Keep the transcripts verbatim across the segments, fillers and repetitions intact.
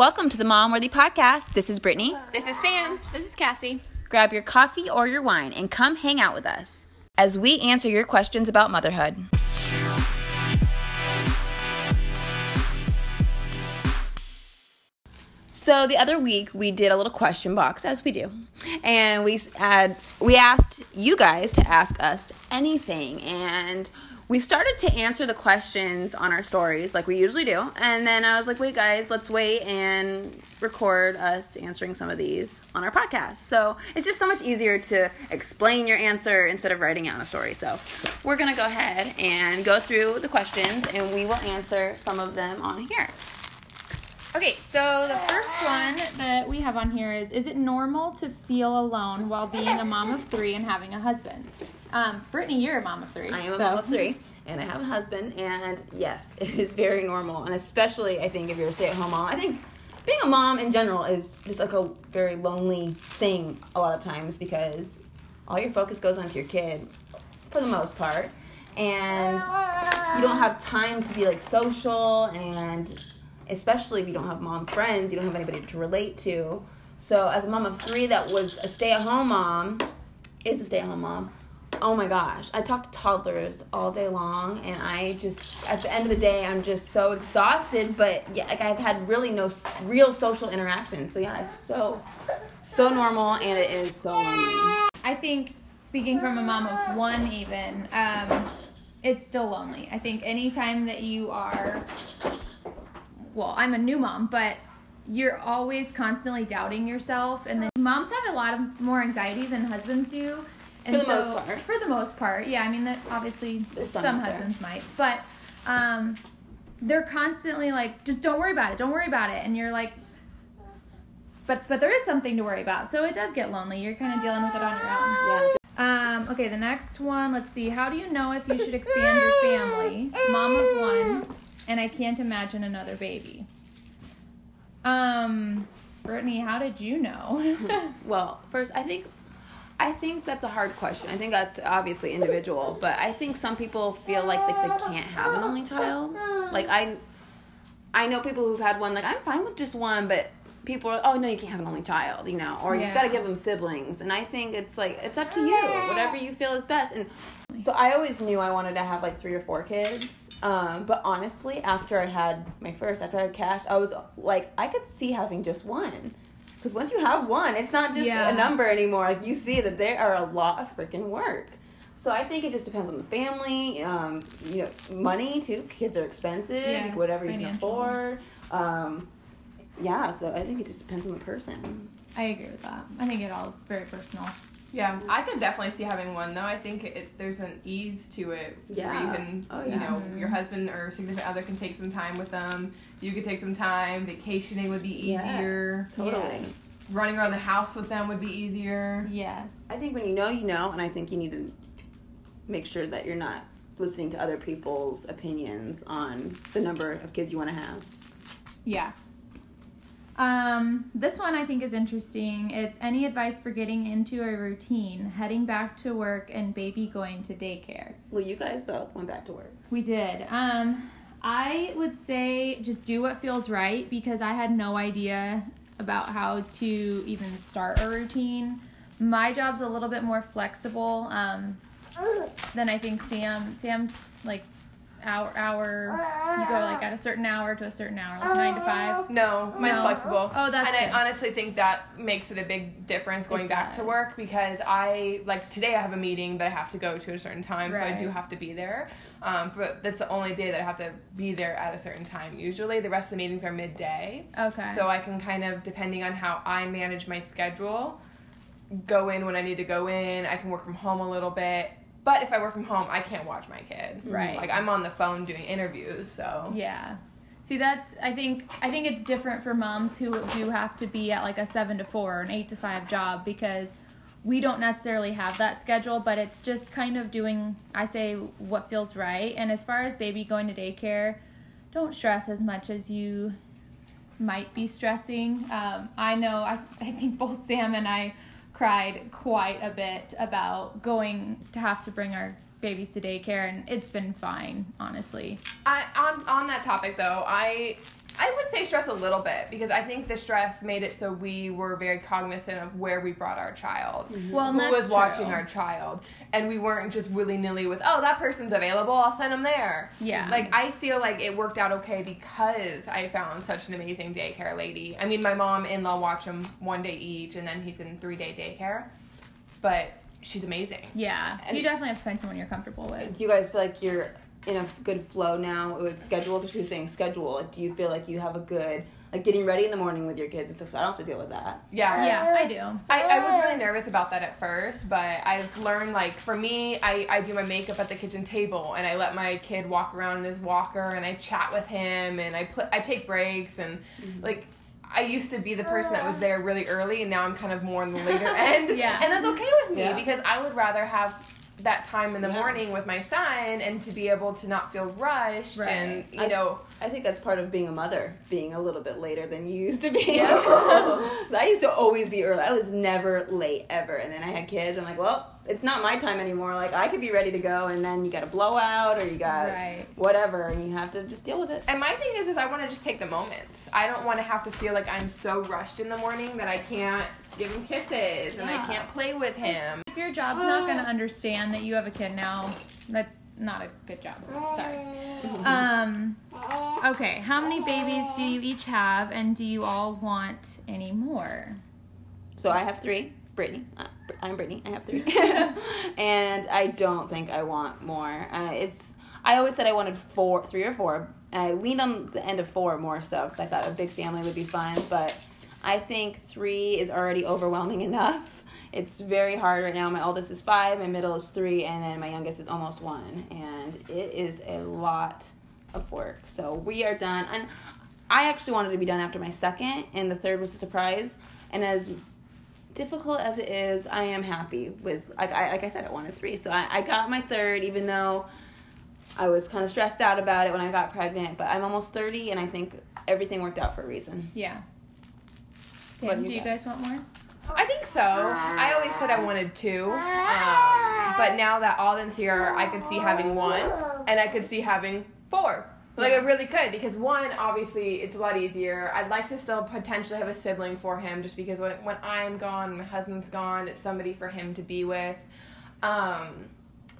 Welcome to the Mom Worthy Podcast. This is Brittany. This is Sam. This is Cassie. Grab your coffee or your wine and come hang out with us as we answer your questions about motherhood. So the other week we did a little question box, as we do, and we had, we asked you guys to ask us anything, and we started to answer the questions on our stories like we usually do, and then I was like, wait guys, let's wait and record us answering some of these on our podcast. So it's just so much easier to explain your answer instead of writing out a story. So we're going to go ahead and go through the questions, and we will answer some of them on here. Okay, so the first one that we have on here is, is it normal to feel alone while being a mom of three and having a husband? Um, Brittany, you're a mom of three. I am so. a mom of three, and I have a husband, and yes, it is very normal, and especially, I think, if you're a stay-at-home mom. I think being a mom in general is just like a very lonely thing a lot of times because all your focus goes onto your kid for the most part, and you don't have time to be, like, social and... especially if you don't have mom friends, you don't have anybody to relate to. So as a mom of three that was a stay-at-home mom, is a stay-at-home mom, oh my gosh. I talk to toddlers all day long, and I just, at the end of the day, I'm just so exhausted, but yeah, like I've had really no real social interactions. So yeah, it's so, so normal, and it is so lonely. I think, speaking from a mom of one even, um, it's still lonely. I think any time that you are... well, I'm a new mom, but you're always constantly doubting yourself. And then moms have a lot of more anxiety than husbands do. And for the so, most part. For the most part. Yeah, I mean, that obviously There's some, some husbands there. might. But um, they're constantly like, just don't worry about it. Don't worry about it. And you're like, but but there is something to worry about. So it does get lonely. You're kind of dealing with it on your own. Yeah. Um, okay, the next one, let's see. How do you know if you should expand your family? Mom of one. And I can't imagine another baby. Um, Brittany, how did you know? Well, first, I think, I think that's a hard question. I think that's obviously individual, but I think some people feel like, like they can't have an only child. Like I, I know people who've had one. Like I'm fine with just one, but people are, oh no, you can't have an only child, you know, or yeah. You've got to give them siblings. And I think it's like it's up to you, whatever you feel is best. And so I always knew I wanted to have like three or four kids. Um, but honestly, after I had my first, after I had Cash, I was like, I could see having just one. Because once you have one, it's not just yeah. a number anymore. Like, you see that there are a lot of freaking work. So I think it just depends on the family, um, you know, money, too. Kids are expensive, yes, whatever you can afford. Um, yeah, so I think it just depends on the person. I agree with that. I think it all is very personal. Yeah, I could definitely see having one, though. I think it, there's an ease to it. Yeah. Where you can, oh, yeah. you know, your husband or significant other can take some time with them. You could take some time. Vacationing would be easier. Yeah, totally. Yes. Running around the house with them would be easier. Yes. I think when you know, you know, and I think you need to make sure that you're not listening to other people's opinions on the number of kids you want to have. Yeah. Um, this one I think is interesting. It's any advice for getting into a routine, heading back to work, and baby going to daycare. Well, you guys both went back to work. We did. Um, I would say just do what feels right because I had no idea about how to even start a routine. My job's a little bit more flexible, um, than I think Sam, Sam's like... hour hour you go like at a certain hour to a certain hour, like nine to five. No, mine's no. flexible. Oh, that's and good. I honestly think that makes it a big difference going back to work because I like today I have a meeting that I have to go to at a certain time, right. So I do have to be there, um but that's the only day that I have to be there at a certain time. Usually the rest of the meetings are midday, okay, so I can kind of, depending on how I manage my schedule, go in when I need to go in. I can work from home a little bit. But if I work from home, I can't watch my kid. Right. Like, I'm on the phone doing interviews, so. Yeah. See, that's, I think, I think it's different for moms who do have to be at, like, a seven to four or an eight to five job because we don't necessarily have that schedule, but it's just kind of doing, I say, what feels right. And as far as baby going to daycare, don't stress as much as you might be stressing. Um, I know, I, I think both Sam and I cried quite a bit about going to have to bring our babies to daycare, and it's been fine, honestly. I, on on that topic though, I I would say stress a little bit, because I think the stress made it so we were very cognizant of where we brought our child, mm-hmm. well, who was true. watching our child, and we weren't just willy-nilly with, oh, that person's available, I'll send them there. Yeah. Like, I feel like it worked out okay because I found such an amazing daycare lady. I mean, my mom and in-law watch him one day each, and then he's in three-day daycare, but she's amazing. Yeah. And you definitely have to find someone you're comfortable with. Do you guys feel like you're in a good flow now with schedule? Because she was saying schedule. Like, do you feel like you have a good, like, getting ready in the morning with your kids and stuff? I don't have to deal with that. Yeah. Yeah, I do. I, I was really nervous about that at first, but I've learned, like, for me, I, I do my makeup at the kitchen table, and I let my kid walk around in his walker, and I chat with him, and I pl- I take breaks, and, mm-hmm. like, I used to be the person that was there really early, and now I'm kind of more on the later end. Yeah. And that's okay with me, yeah. because I would rather have that time in the yeah. morning with my son and to be able to not feel rushed. Right. And, you I, know. I think that's part of being a mother, being a little bit later than you used to be. Yeah. So I used to always be early. I was never late, ever. And then I had kids. I'm like, well, it's not my time anymore. Like, I could be ready to go, and then you got a blowout or you got right. whatever, and you have to just deal with it. And my thing is, is I want to just take the moments. I don't want to have to feel like I'm so rushed in the morning that I can't give him kisses yeah. and I can't play with him. If your job's not going to understand that you have a kid now, that's not a good job. Sorry. Um, okay, how many babies do you each have, and do you all want any more? So I have three. Brittany. Uh, I'm Brittany. I have three. And I don't think I want more. Uh, it's. I always said I wanted four, three or four. I leaned on the end of four more so because I thought a big family would be fun. But I think three is already overwhelming enough. It's very hard right now. My oldest is five, my middle is three, and then my youngest is almost one. And it is a lot of work. So we are done. And I actually wanted to be done after my second, and the third was a surprise. And as difficult as it is, I am happy with, like I, like I said, I wanted three. So I, I got my third, even though I was kind of stressed out about it when I got pregnant. But I'm almost thirty, and I think everything worked out for a reason. Yeah. Sam, do you, you guys want more? I think so. I always said I wanted two. Um, but now that Alden's here, I could see having one, and I could see having four. Like, I really could, because one, obviously, it's a lot easier. I'd like to still potentially have a sibling for him, just because when, when I'm gone, my husband's gone, it's somebody for him to be with. Um,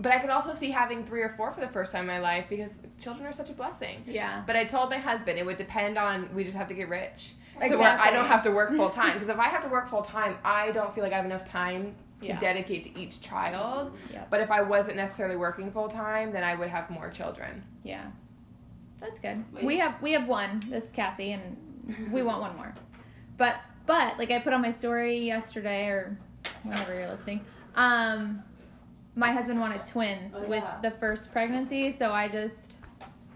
but I could also see having three or four for the first time in my life, because children are such a blessing. Yeah. But I told my husband it would depend on, we just have to get rich. Exactly. So I don't have to work full time, because if I have to work full time, I don't feel like I have enough time to yeah. dedicate to each child. Yeah. But if I wasn't necessarily working full time, then I would have more children. Yeah. That's good. We have we have one. This is Cassie, and we want one more. But but like I put on my story yesterday or whenever you're listening, um, my husband wanted twins oh, yeah. with the first pregnancy, so I just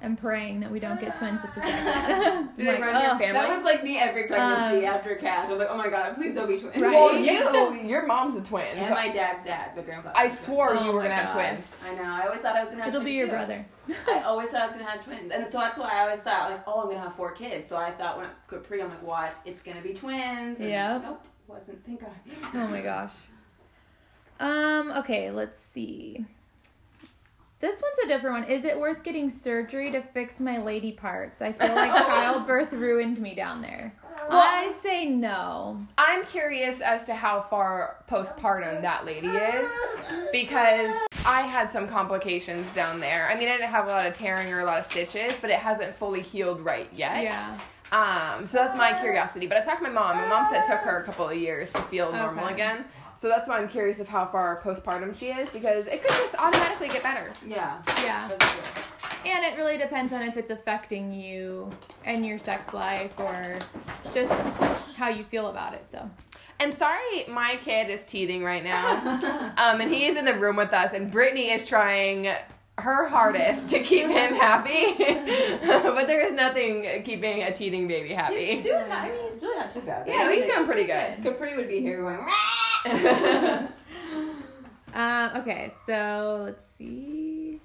am praying that we don't get twins with the second. Do they like, run oh. your family? That was like me every pregnancy um, after Cash. I'm like, oh my god, please don't be twins. Right? Well, you, your mom's a twin, and so my dad's dad, but grandpa. I swore oh you were gonna gosh. have twins. I know. I always thought I was gonna have. It'll twins be your too. brother. I always thought I was going to have twins. And so that's why I always thought, like, oh, I'm going to have four kids. So I thought when I could Capri, I'm like, what? It's going to be twins. Yeah. Nope. Wasn't. Thank God. Oh, my gosh. Um. Okay, let's see. This one's a different one. Is it worth getting surgery to fix my lady parts? I feel like childbirth ruined me down there. Well, I say no. I'm curious as to how far postpartum that lady is, because I had some complications down there. I mean, I didn't have a lot of tearing or a lot of stitches, but it hasn't fully healed right yet. Yeah. Um. So that's my curiosity. But I talked to my mom. My mom said it took her a couple of years to feel okay. normal again. So that's why I'm curious of how far postpartum she is, because it could just automatically get better. Yeah. Yeah. And it really depends on if it's affecting you and your sex life or just how you feel about it, so. And sorry, my kid is teething right now. um, and he is in the room with us, and Brittany is trying her hardest to keep him happy. But there is nothing keeping a teething baby happy. He's doing not, I mean, he's really not too bad. Yeah, he's, he's doing pretty good. Capri would be here going, um, okay, so let's see.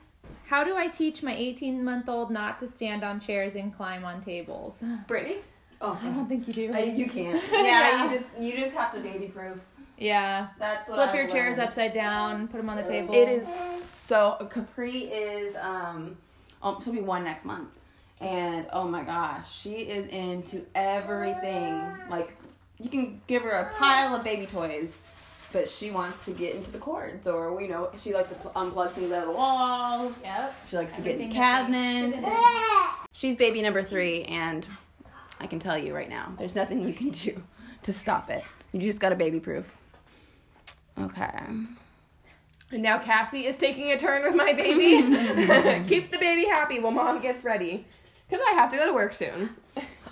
How do I teach my eighteen-month-old not to stand on chairs and climb on tables? Brittany? Oh, I don't think you do. I, you can't. Yeah, yeah, you just you just have to baby-proof. Yeah. That's what Flip I've your learned. Chairs upside down, put them on the table. It is so, Capri is, um, oh, she'll be one next month. And, oh my gosh, she is into everything. Like, you can give her a pile of baby toys, but she wants to get into the cords. Or, you know, she likes to pl- unplug things out of the wall. Yep. She likes to everything get in cabinets. She's baby number three, and I can tell you right now, there's nothing you can do to stop it. You just gotta baby proof. Okay. And now Cassie is taking a turn with my baby. Keep the baby happy while Mom gets ready. Because I have to go to work soon.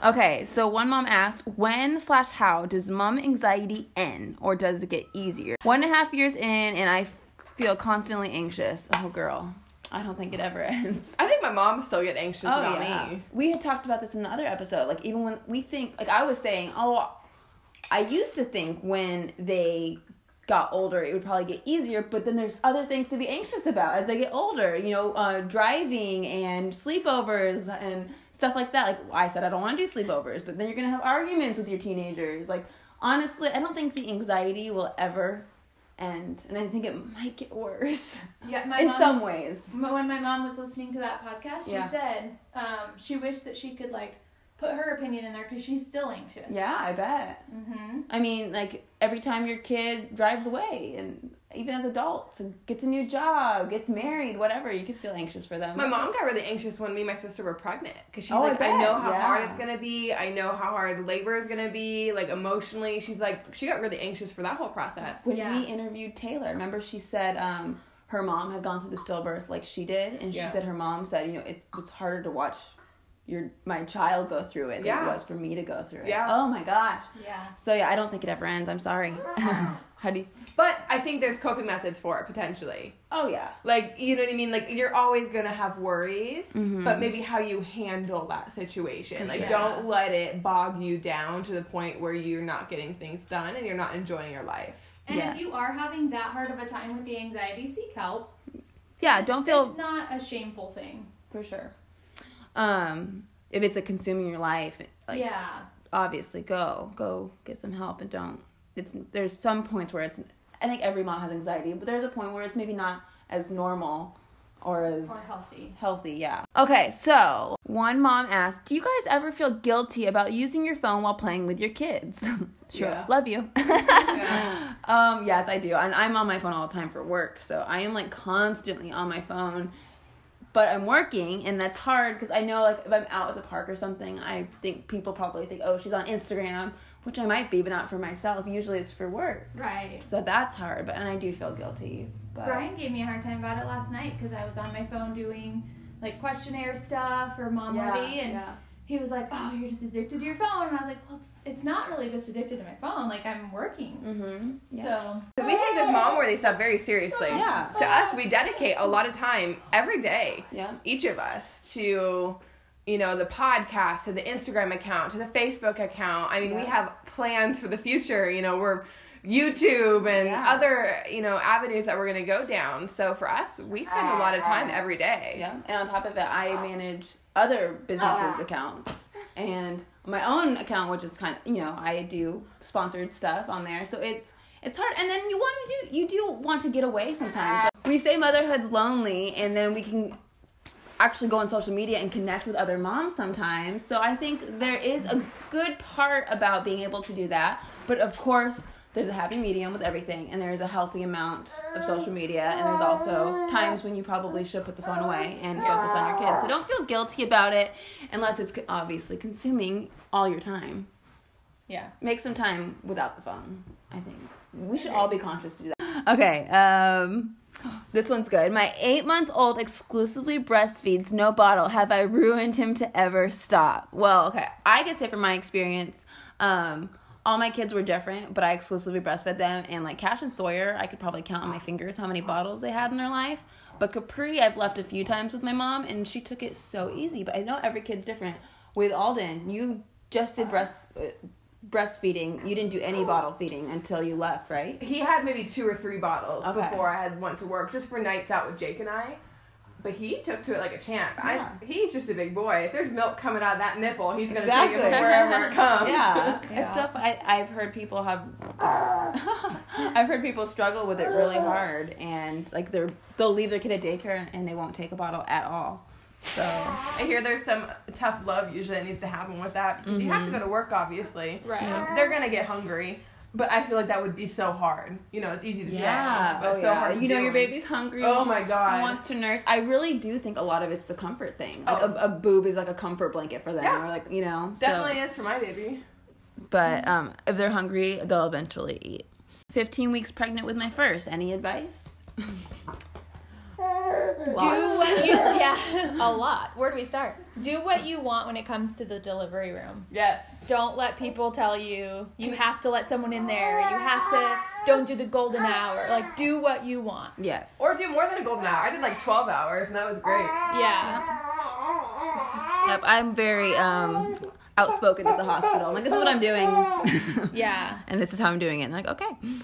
Okay, so one mom asked, when slash how does mom anxiety end? Or does it get easier? One and a half years in and I feel constantly anxious. Oh, girl. I don't think it ever ends. I think my mom still gets anxious oh, about yeah. me. We had talked about this in another episode. Like, even when we think... Like, I was saying, oh... I used to think when they got older, it would probably get easier, but then there's other things to be anxious about as they get older. You know, uh, driving and sleepovers and stuff like that. Like, I said I don't want to do sleepovers, but then you're going to have arguments with your teenagers. Like, honestly, I don't think the anxiety will ever end, and I think it might get worse yeah, my in mom, some ways. When my mom was listening to that podcast, she yeah. said um, she wished that she could, like, put her opinion in there because she's still anxious. Yeah, I bet. Mm-hmm. I mean, like, every time your kid drives away, and even as adults, gets a new job, gets married, whatever, you can feel anxious for them. My mom got really anxious when me and my sister were pregnant because she's oh, like, I, I know how yeah. hard it's going to be. I know how hard labor is going to be, like, emotionally. She's like, she got really anxious for that whole process. When yeah. we interviewed Taylor, remember she said um, her mom had gone through the stillbirth like she did, and she yeah. said her mom said, you know, it was harder to watch Your my child go through it yeah. than it was for me to go through it. Yeah. Oh my gosh. Yeah. So yeah, I don't think it ever ends. I'm sorry. How do you... But I think there's coping methods for it potentially. Oh yeah. Like, you know what I mean? Like, you're always gonna have worries, mm-hmm. but maybe how you handle that situation. Like yeah. don't let it bog you down to the point where you're not getting things done and you're not enjoying your life. And yes. if you are having that hard of a time with the anxiety, seek help. Yeah, don't feel it's not a shameful thing. For sure. Um, if it's like consuming your life, like, yeah. obviously go, go get some help and don't, it's, there's some points where it's, I think every mom has anxiety, but there's a point where it's maybe not as normal or as or healthy, healthy. Yeah. Okay. So one mom asked, do you guys ever feel guilty about using your phone while playing with your kids? Sure. Yeah. Love you. yeah. Um, yes, I do. And I'm on my phone all the time for work. So I am like constantly on my phone. But I'm working, and that's hard because I know, like, if I'm out at the park or something, I think people probably think, oh, she's on Instagram, which I might be, but not for myself. Usually it's for work. Right. So that's hard, but and I do feel guilty. But Brian gave me a hard time about it last night because I was on my phone doing, like, questionnaire stuff for Mom yeah, Worthy, and yeah. he was like, oh, you're just addicted to your phone. And I was like, well, it's not really just addicted to my phone. Like, I'm working. Mm-hmm. Yeah. So. so we take this Mom Worthy stuff very seriously. Yeah. To us, we dedicate a lot of time every day, yeah. each of us, to, you know, the podcast, to the Instagram account, to the Facebook account. I mean, yeah. we have plans for the future. You know, we're YouTube and yeah. other, you know, avenues that we're going to go down. So for us, we spend a lot of time every day. Yeah. And on top of it, I manage other businesses' accounts and my own account, which is kind of, you know, I do sponsored stuff on there, so it's it's hard. And then you want to do you do want to get away sometimes. We say motherhood's lonely, and then we can actually go on social media and connect with other moms sometimes. So I think there is a good part about being able to do that, but of course there's a happy medium with everything, and there's a healthy amount of social media, and there's also times when you probably should put the phone away and focus on your kids. So don't feel guilty about it unless it's obviously consuming all your time. Yeah. Make some time without the phone, I think. We should all be conscious to do that. Okay, um, this one's good. My eight-month-old exclusively breastfeeds, no bottle. Have I ruined him to ever stop? Well, okay, I can say from my experience, um... all my kids were different, but I exclusively breastfed them. And, like, Cash and Sawyer, I could probably count on my fingers how many bottles they had in their life. But Capri, I've left a few times with my mom, and she took it so easy. But I know every kid's different. With Alden, you just did breast uh, breastfeeding. You didn't do any bottle feeding until you left, right? He had maybe two or three bottles okay. before I had went to work, just for nights out with Jake and I. But he took to it like a champ. Yeah. I, he's just a big boy. If there's milk coming out of that nipple, he's going to exactly. take it wherever it comes. Yeah. yeah. It's so funny. I've heard people have... I've heard people struggle with it really hard. And, like, they're, they'll leave their kid at daycare and they won't take a bottle at all. So I hear there's some tough love usually that needs to happen with that. Because mm-hmm. you have to go to work, obviously. Right. Mm-hmm. They're going to get hungry. But I feel like that would be so hard. You know, it's easy to say. Yeah. But oh, so yeah. hard to You know, do. Your baby's hungry. Oh, my God. Wants to nurse. I really do think a lot of it's the comfort thing. Like, oh. a, a boob is like a comfort blanket for them. Yeah. Or like, you know. Definitely so. Is for my baby. But um, if they're hungry, they'll eventually eat. fifteen weeks pregnant with my first. Any advice? Do what you yeah a lot. Where do we start? Do what you want when it comes to the delivery room. Yes. Don't let people tell you you have to let someone in there. You have to don't do the golden hour. Like do what you want. Yes. Or do more than a golden hour. I did like twelve hours and that was great. Yeah. Yep. I'm very um outspoken at the hospital. I'm like, this is what I'm doing. Yeah. And this is how I'm doing it. And I'm like, okay.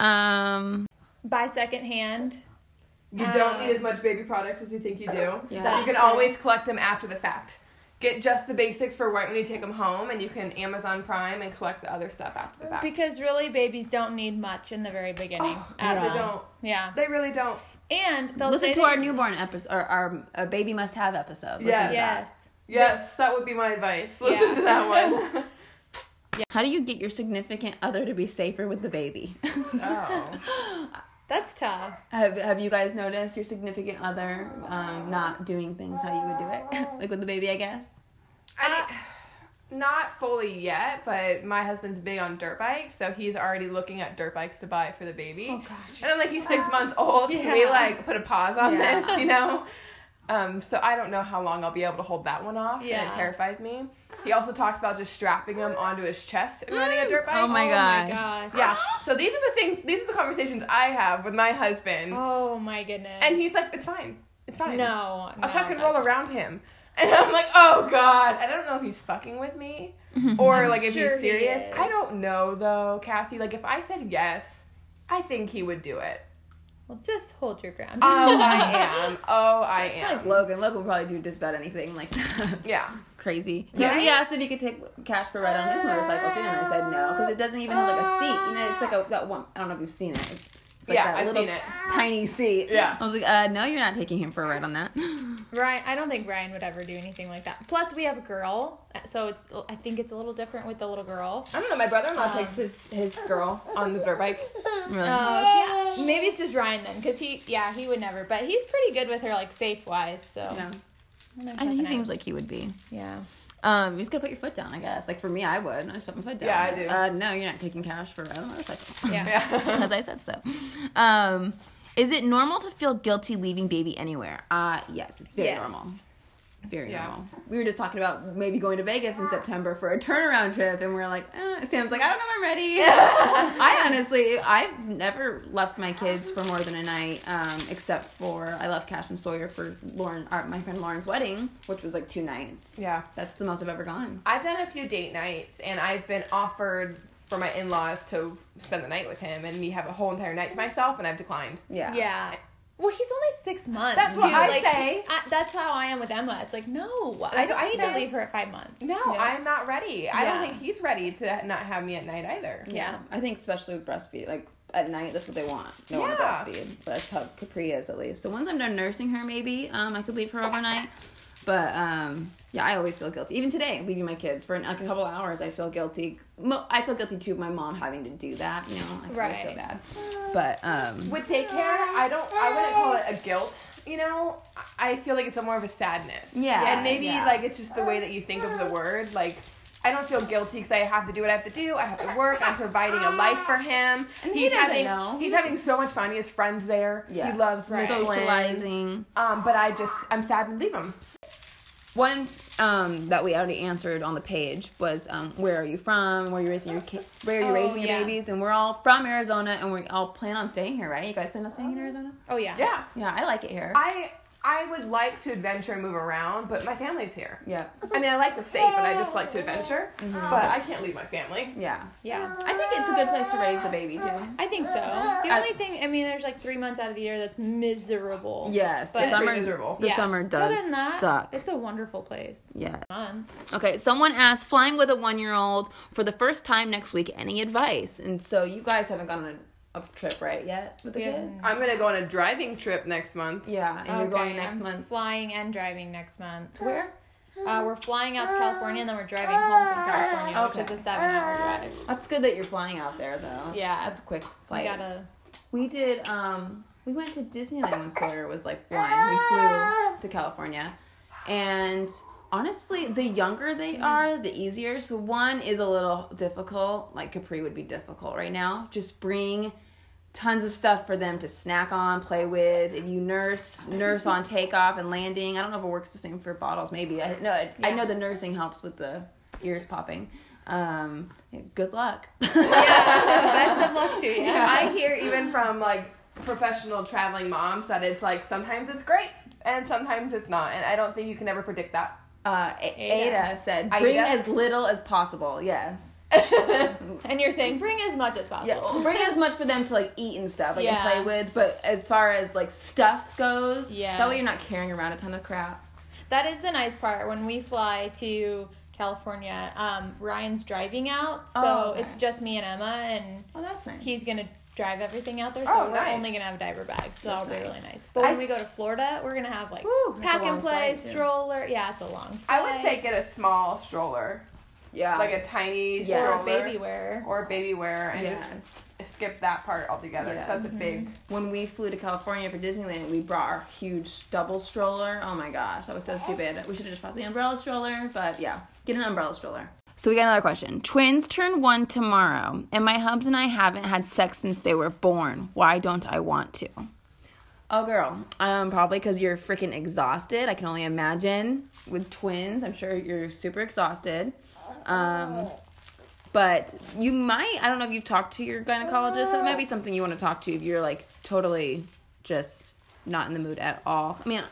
Um. Buy secondhand. You don't need as much baby products as you think you do. Yeah. You can always collect them after the fact. Get just the basics for right when you take them home, and you can Amazon Prime and collect the other stuff after the fact. Because really, babies don't need much in the very beginning oh, at all. They don't. Yeah. They really don't. And they'll Listen to they our newborn episode, or our uh, Baby Must Have episode. Listen yes. To yes. That. Yes, that would be my advice. Listen yeah. to that one. yeah. How do you get your significant other to be safer with the baby? Oh. That's tough. Have Have you guys noticed your significant other um, not doing things how you would do it? Like with the baby, I guess? I mean, not fully yet, but my husband's big on dirt bikes, so he's already looking at dirt bikes to buy for the baby. Oh, gosh. And I'm like, he's six months old. Can yeah. we, like, put a pause on yeah. this, you know? Um, so I don't know how long I'll be able to hold that one off, yeah. and it terrifies me. He also talks about just strapping him onto his chest and running a dirt bike. Oh, my, oh gosh. my gosh. Yeah. So these are the things, these are the conversations I have with my husband. Oh, my goodness. And he's like, it's fine. It's fine. No. I'll no, tuck and no. roll around him. And I'm like, oh, God. I don't know if he's fucking with me or, like, if sure he's serious. He I don't know, though, Cassie. Like, if I said yes, I think he would do it. Well, just hold your ground. Oh, I am. Oh, I it's am. It's like Logan. Logan will probably do just about anything like that. Yeah. Crazy. Yeah. He asked if he could take Cash for a ride on his motorcycle, too, and I said no, because it doesn't even have, like, a seat. You know, it's like a, that one, I don't know if you've seen it. It's like yeah, that I've little seen it. Tiny seat. Yeah. I was like, uh, no, you're not taking him for a ride on that. Ryan, I don't think Ryan would ever do anything like that. Plus, we have a girl, so it's. I think it's a little different with the little girl. I don't know. My brother-in-law um, takes his, his girl on the dirt bike. Really? Uh, yeah. Maybe it's just Ryan then, because he, yeah, he would never. But he's pretty good with her, like, safe-wise, so. Yeah. I think he seems like he would be. Yeah. Um, you just gotta put your foot down, I guess. Like, for me, I would. I just put my foot down. Yeah, I do. Uh, no, you're not taking Cash for a ride on a motorcycle. Yeah. Because I said so. Um... Is it normal to feel guilty leaving baby anywhere? Uh, yes, it's very yes. normal. Very yeah. normal. We were just talking about maybe going to Vegas in September for a turnaround trip, and we we're like, eh. Sam's like, I don't know if I'm ready. I honestly, I've never left my kids for more than a night, um, except for I left Cash and Sawyer for Lauren, our, my friend Lauren's wedding, which was like two nights. Yeah. That's the most I've ever gone. I've done a few date nights, and I've been offered... for my in-laws to spend the night with him and me have a whole entire night to myself, and I've declined. Yeah. Yeah. Well, he's only six months. That's what dude. I like, say. I, that's how I am with Emma. It's like, no, I, I don't I need say, to leave her at five months. No, no. I'm not ready. Yeah. I don't think he's ready to not have me at night either. Yeah. yeah. I think especially with breastfeeding, like at night, that's what they want. They yeah. want to breastfeed. But that's how Capri is, at least. So once I'm done nursing her, maybe um, I could leave her overnight. But, um, yeah, I always feel guilty. Even today, leaving my kids for an, a couple hours, I feel guilty. I feel guilty, too, my mom having to do that. You know, I right. always feel bad. But, um... with daycare, I don't... I wouldn't call it a guilt, you know? I feel like it's more of a sadness. Yeah. And maybe, yeah. like, it's just the way that you think of the word. Like, I don't feel guilty because I have to do what I have to do. I have to work. I'm providing a life for him. And he's he doesn't having, know. He's having so much fun. He has friends there. Yeah. He loves right. socializing. Um, but I just... I'm sad to leave him. One um, that we already answered on the page was, um, where are you from? Where are you raising your ki- Where are you oh, raising your yeah. babies? And we're all from Arizona, and we all plan on staying here, right? You guys plan on staying in Arizona? Oh yeah. Yeah. Yeah, I like it here. I I would like to adventure and move around, but my family's here. Yeah. I mean, I like the state, but I just like to adventure. Mm-hmm. But I can't leave my family. Yeah. Yeah. I think it's a good place to raise the baby, too. I think so. The I, only thing, I mean, there's like three months out of the year that's miserable. Yes. But the summer, miserable. The yeah. summer does Other than that, suck. It's a wonderful place. Yeah. Fun. Okay, someone asked, flying with a one-year-old for the first time next week, any advice? And so you guys haven't gone on a... A trip, right? Yet with the yeah. kids. I'm gonna go on a driving trip next month. Yeah, and okay, you're going next I'm month. Flying and driving next month. Where? Uh, we're flying out to California and then we're driving home from California, okay. which is a seven-hour drive. That's good that you're flying out there, though. Yeah, that's a quick flight. We gotta. We did. Um, we went to Disneyland when Sawyer was like blind. We flew to California, and honestly, the younger they are, the easier. So one is a little difficult. Like Capri would be difficult right now. Just bring tons of stuff for them to snack on, play with. If you nurse, nurse on takeoff and landing. I don't know if it works the same for bottles. Maybe. I know. Yeah. I know the nursing helps with the ears popping. Um, good luck. Yeah, best of luck to you. Yeah. I hear even from like professional traveling moms that it's like sometimes it's great and sometimes it's not, and I don't think you can ever predict that. Uh, a- Ada. Ada said, "Bring Ada? as little as possible." Yes. And you're saying bring as much as possible. Yeah, bring as much for them to like eat and stuff, like yeah. and play with. But as far as like stuff goes, yeah. that way you're not carrying around a ton of crap. That is the nice part when we fly to California. Um, Ryan's driving out, so oh, okay. it's just me and Emma, and oh, that's nice. He's gonna drive everything out there, so oh, we're nice. only gonna have diaper bags, so that'll be nice. really nice. But I, when we go to Florida, we're gonna have like woo, pack and play stroller. Too. Yeah, it's a long flight. I would say get a small stroller. Yeah, like a tiny yeah. stroller, or baby wear, or baby wear, and yes. just skip that part altogether. Yes. That's mm-hmm. a big. When we flew to California for Disneyland, we brought our huge double stroller. Oh my gosh, that was so stupid. We should have just brought the umbrella stroller, but yeah, get an umbrella stroller. So we got another question. Twins turn one tomorrow, and my hubs and I haven't had sex since they were born. Why don't I want to? Oh, girl. Um, probably because you're freaking exhausted. I can only imagine with twins. I'm sure you're super exhausted. Um, but you might, I don't know if you've talked to your gynecologist. That might be something you want to talk to if you're, like, totally just not in the mood at all. I mean,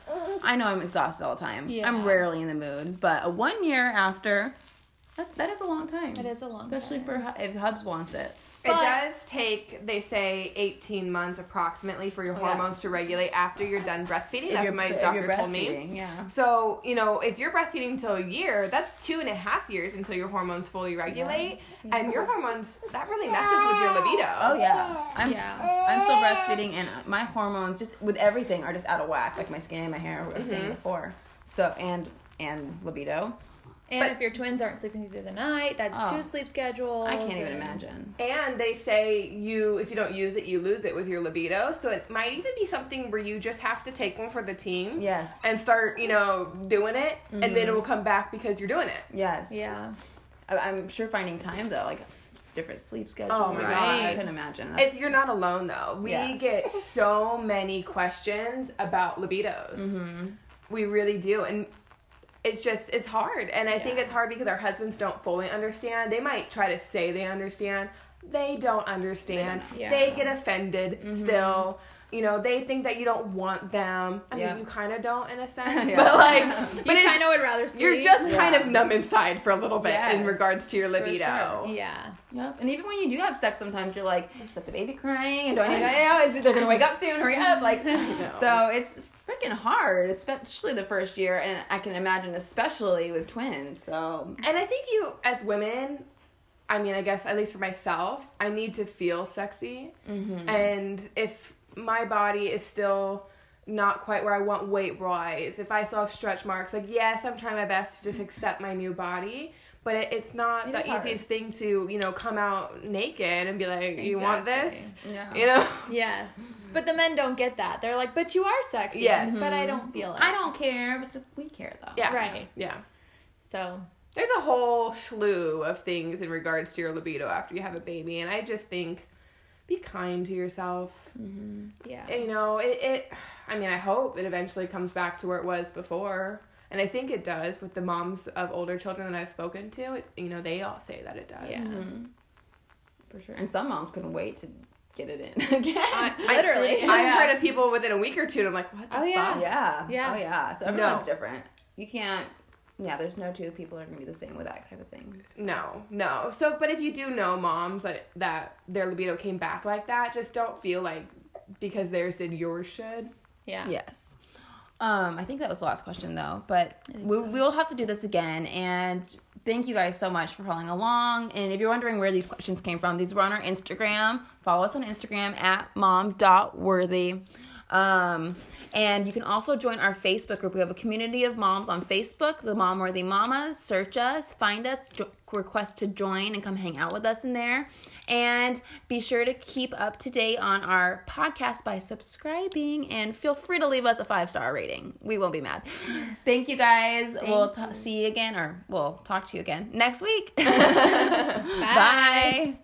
I know I'm exhausted all the time. Yeah. I'm rarely in the mood. But one year after... That, that is a long time. It is a long Especially time. Especially for if Hubs wants it. It but, does take, they say, eighteen months approximately for your hormones yeah. to regulate after you're done breastfeeding. If that's what my so doctor told me. Yeah. So, you know, if you're breastfeeding until a year, that's two and a half years until your hormones fully regulate. Yeah. And your hormones, that really messes with your libido. Oh, yeah. I'm, yeah. I'm still breastfeeding, and my hormones, just with everything, are just out of whack. Like my skin, my hair, what I was saying before. So, and and libido. And but, if your twins aren't sleeping through the night, that's oh, two sleep schedules. I can't even imagine. And they say you, if you don't use it, you lose it with your libido. So it might even be something where you just have to take one for the team. Yes. And start, you know, doing it. Mm-hmm. And then it will come back because you're doing it. Yes. Yeah. I'm sure finding time, though. Like, it's a different sleep schedule. Oh, my right. God. I couldn't imagine. It's, you're not alone, though. We yes. get so many questions about libidos. Mm-hmm. We really do. And... It's just, it's hard. And I yeah. think it's hard because our husbands don't fully understand. They might try to say they understand. They don't understand. They, don't yeah. they get offended mm-hmm. still. You know, they think that you don't want them. I yeah. mean, you kind of don't in a sense. yeah. But like, but you kind of would rather sleep. You're just yeah. kind of numb inside for a little bit yes. in regards to your libido. Sure. Yeah. Yep. And even when you do have sex, sometimes you're like, is that the baby crying? And do I need to know? Is they're going to wake up soon? Hurry up. Like, no. So it's... freaking hard, especially the first year, and I can imagine especially with twins. So, and I think you, as women, I mean, I guess at least for myself, I need to feel sexy, mm-hmm. and if my body is still not quite where I want weight-wise, if I still have stretch marks, like yes, I'm trying my best to just accept my new body. But it, it's not it the easiest hard. thing to, you know, come out naked and be like, exactly. you want this? No. You know? Yes. But the men don't get that. They're like, but you are sexy. Yes. Mm-hmm. But I don't feel it. I don't care. But so we care, though. Yeah. Right. Yeah. So. There's a whole slew of things in regards to your libido after you have a baby. And I just think, be kind to yourself. Mm-hmm. Yeah. You know, it, it, I mean, I hope it eventually comes back to where it was before. And I think it does with the moms of older children that I've spoken to. It, you know, they all say that it does. Yeah. Mm-hmm. For sure. And some moms couldn't wait to get it in again. I, Literally. I, I've yeah. heard of people within a week or two, and I'm like, what the oh, yeah. fuck? Yeah. Yeah. Oh, yeah. So everyone's no. different. You can't, yeah, there's no two people are going to be the same with that type of thing. So. No, no. So, but if you do know moms that, that their libido came back like that, just don't feel like because theirs did, yours should. Yeah. Yes. Um, I think that was the last question, though. But we, so. we will have to do this again. And thank you guys so much for following along. And if you're wondering where these questions came from, these were on our Instagram. Follow us on Instagram at mom dot worthy. Um, and you can also join our Facebook group. We have a community of moms on Facebook, the Mom Worthy Mamas. Search us, find us, jo- request to join, and come hang out with us in there. And be sure to keep up to date on our podcast by subscribing, and feel free to leave us a five-star rating. We won't be mad. Thank you, guys. Thank we'll t- you. see you again, or we'll talk to you again next week. Bye. Bye.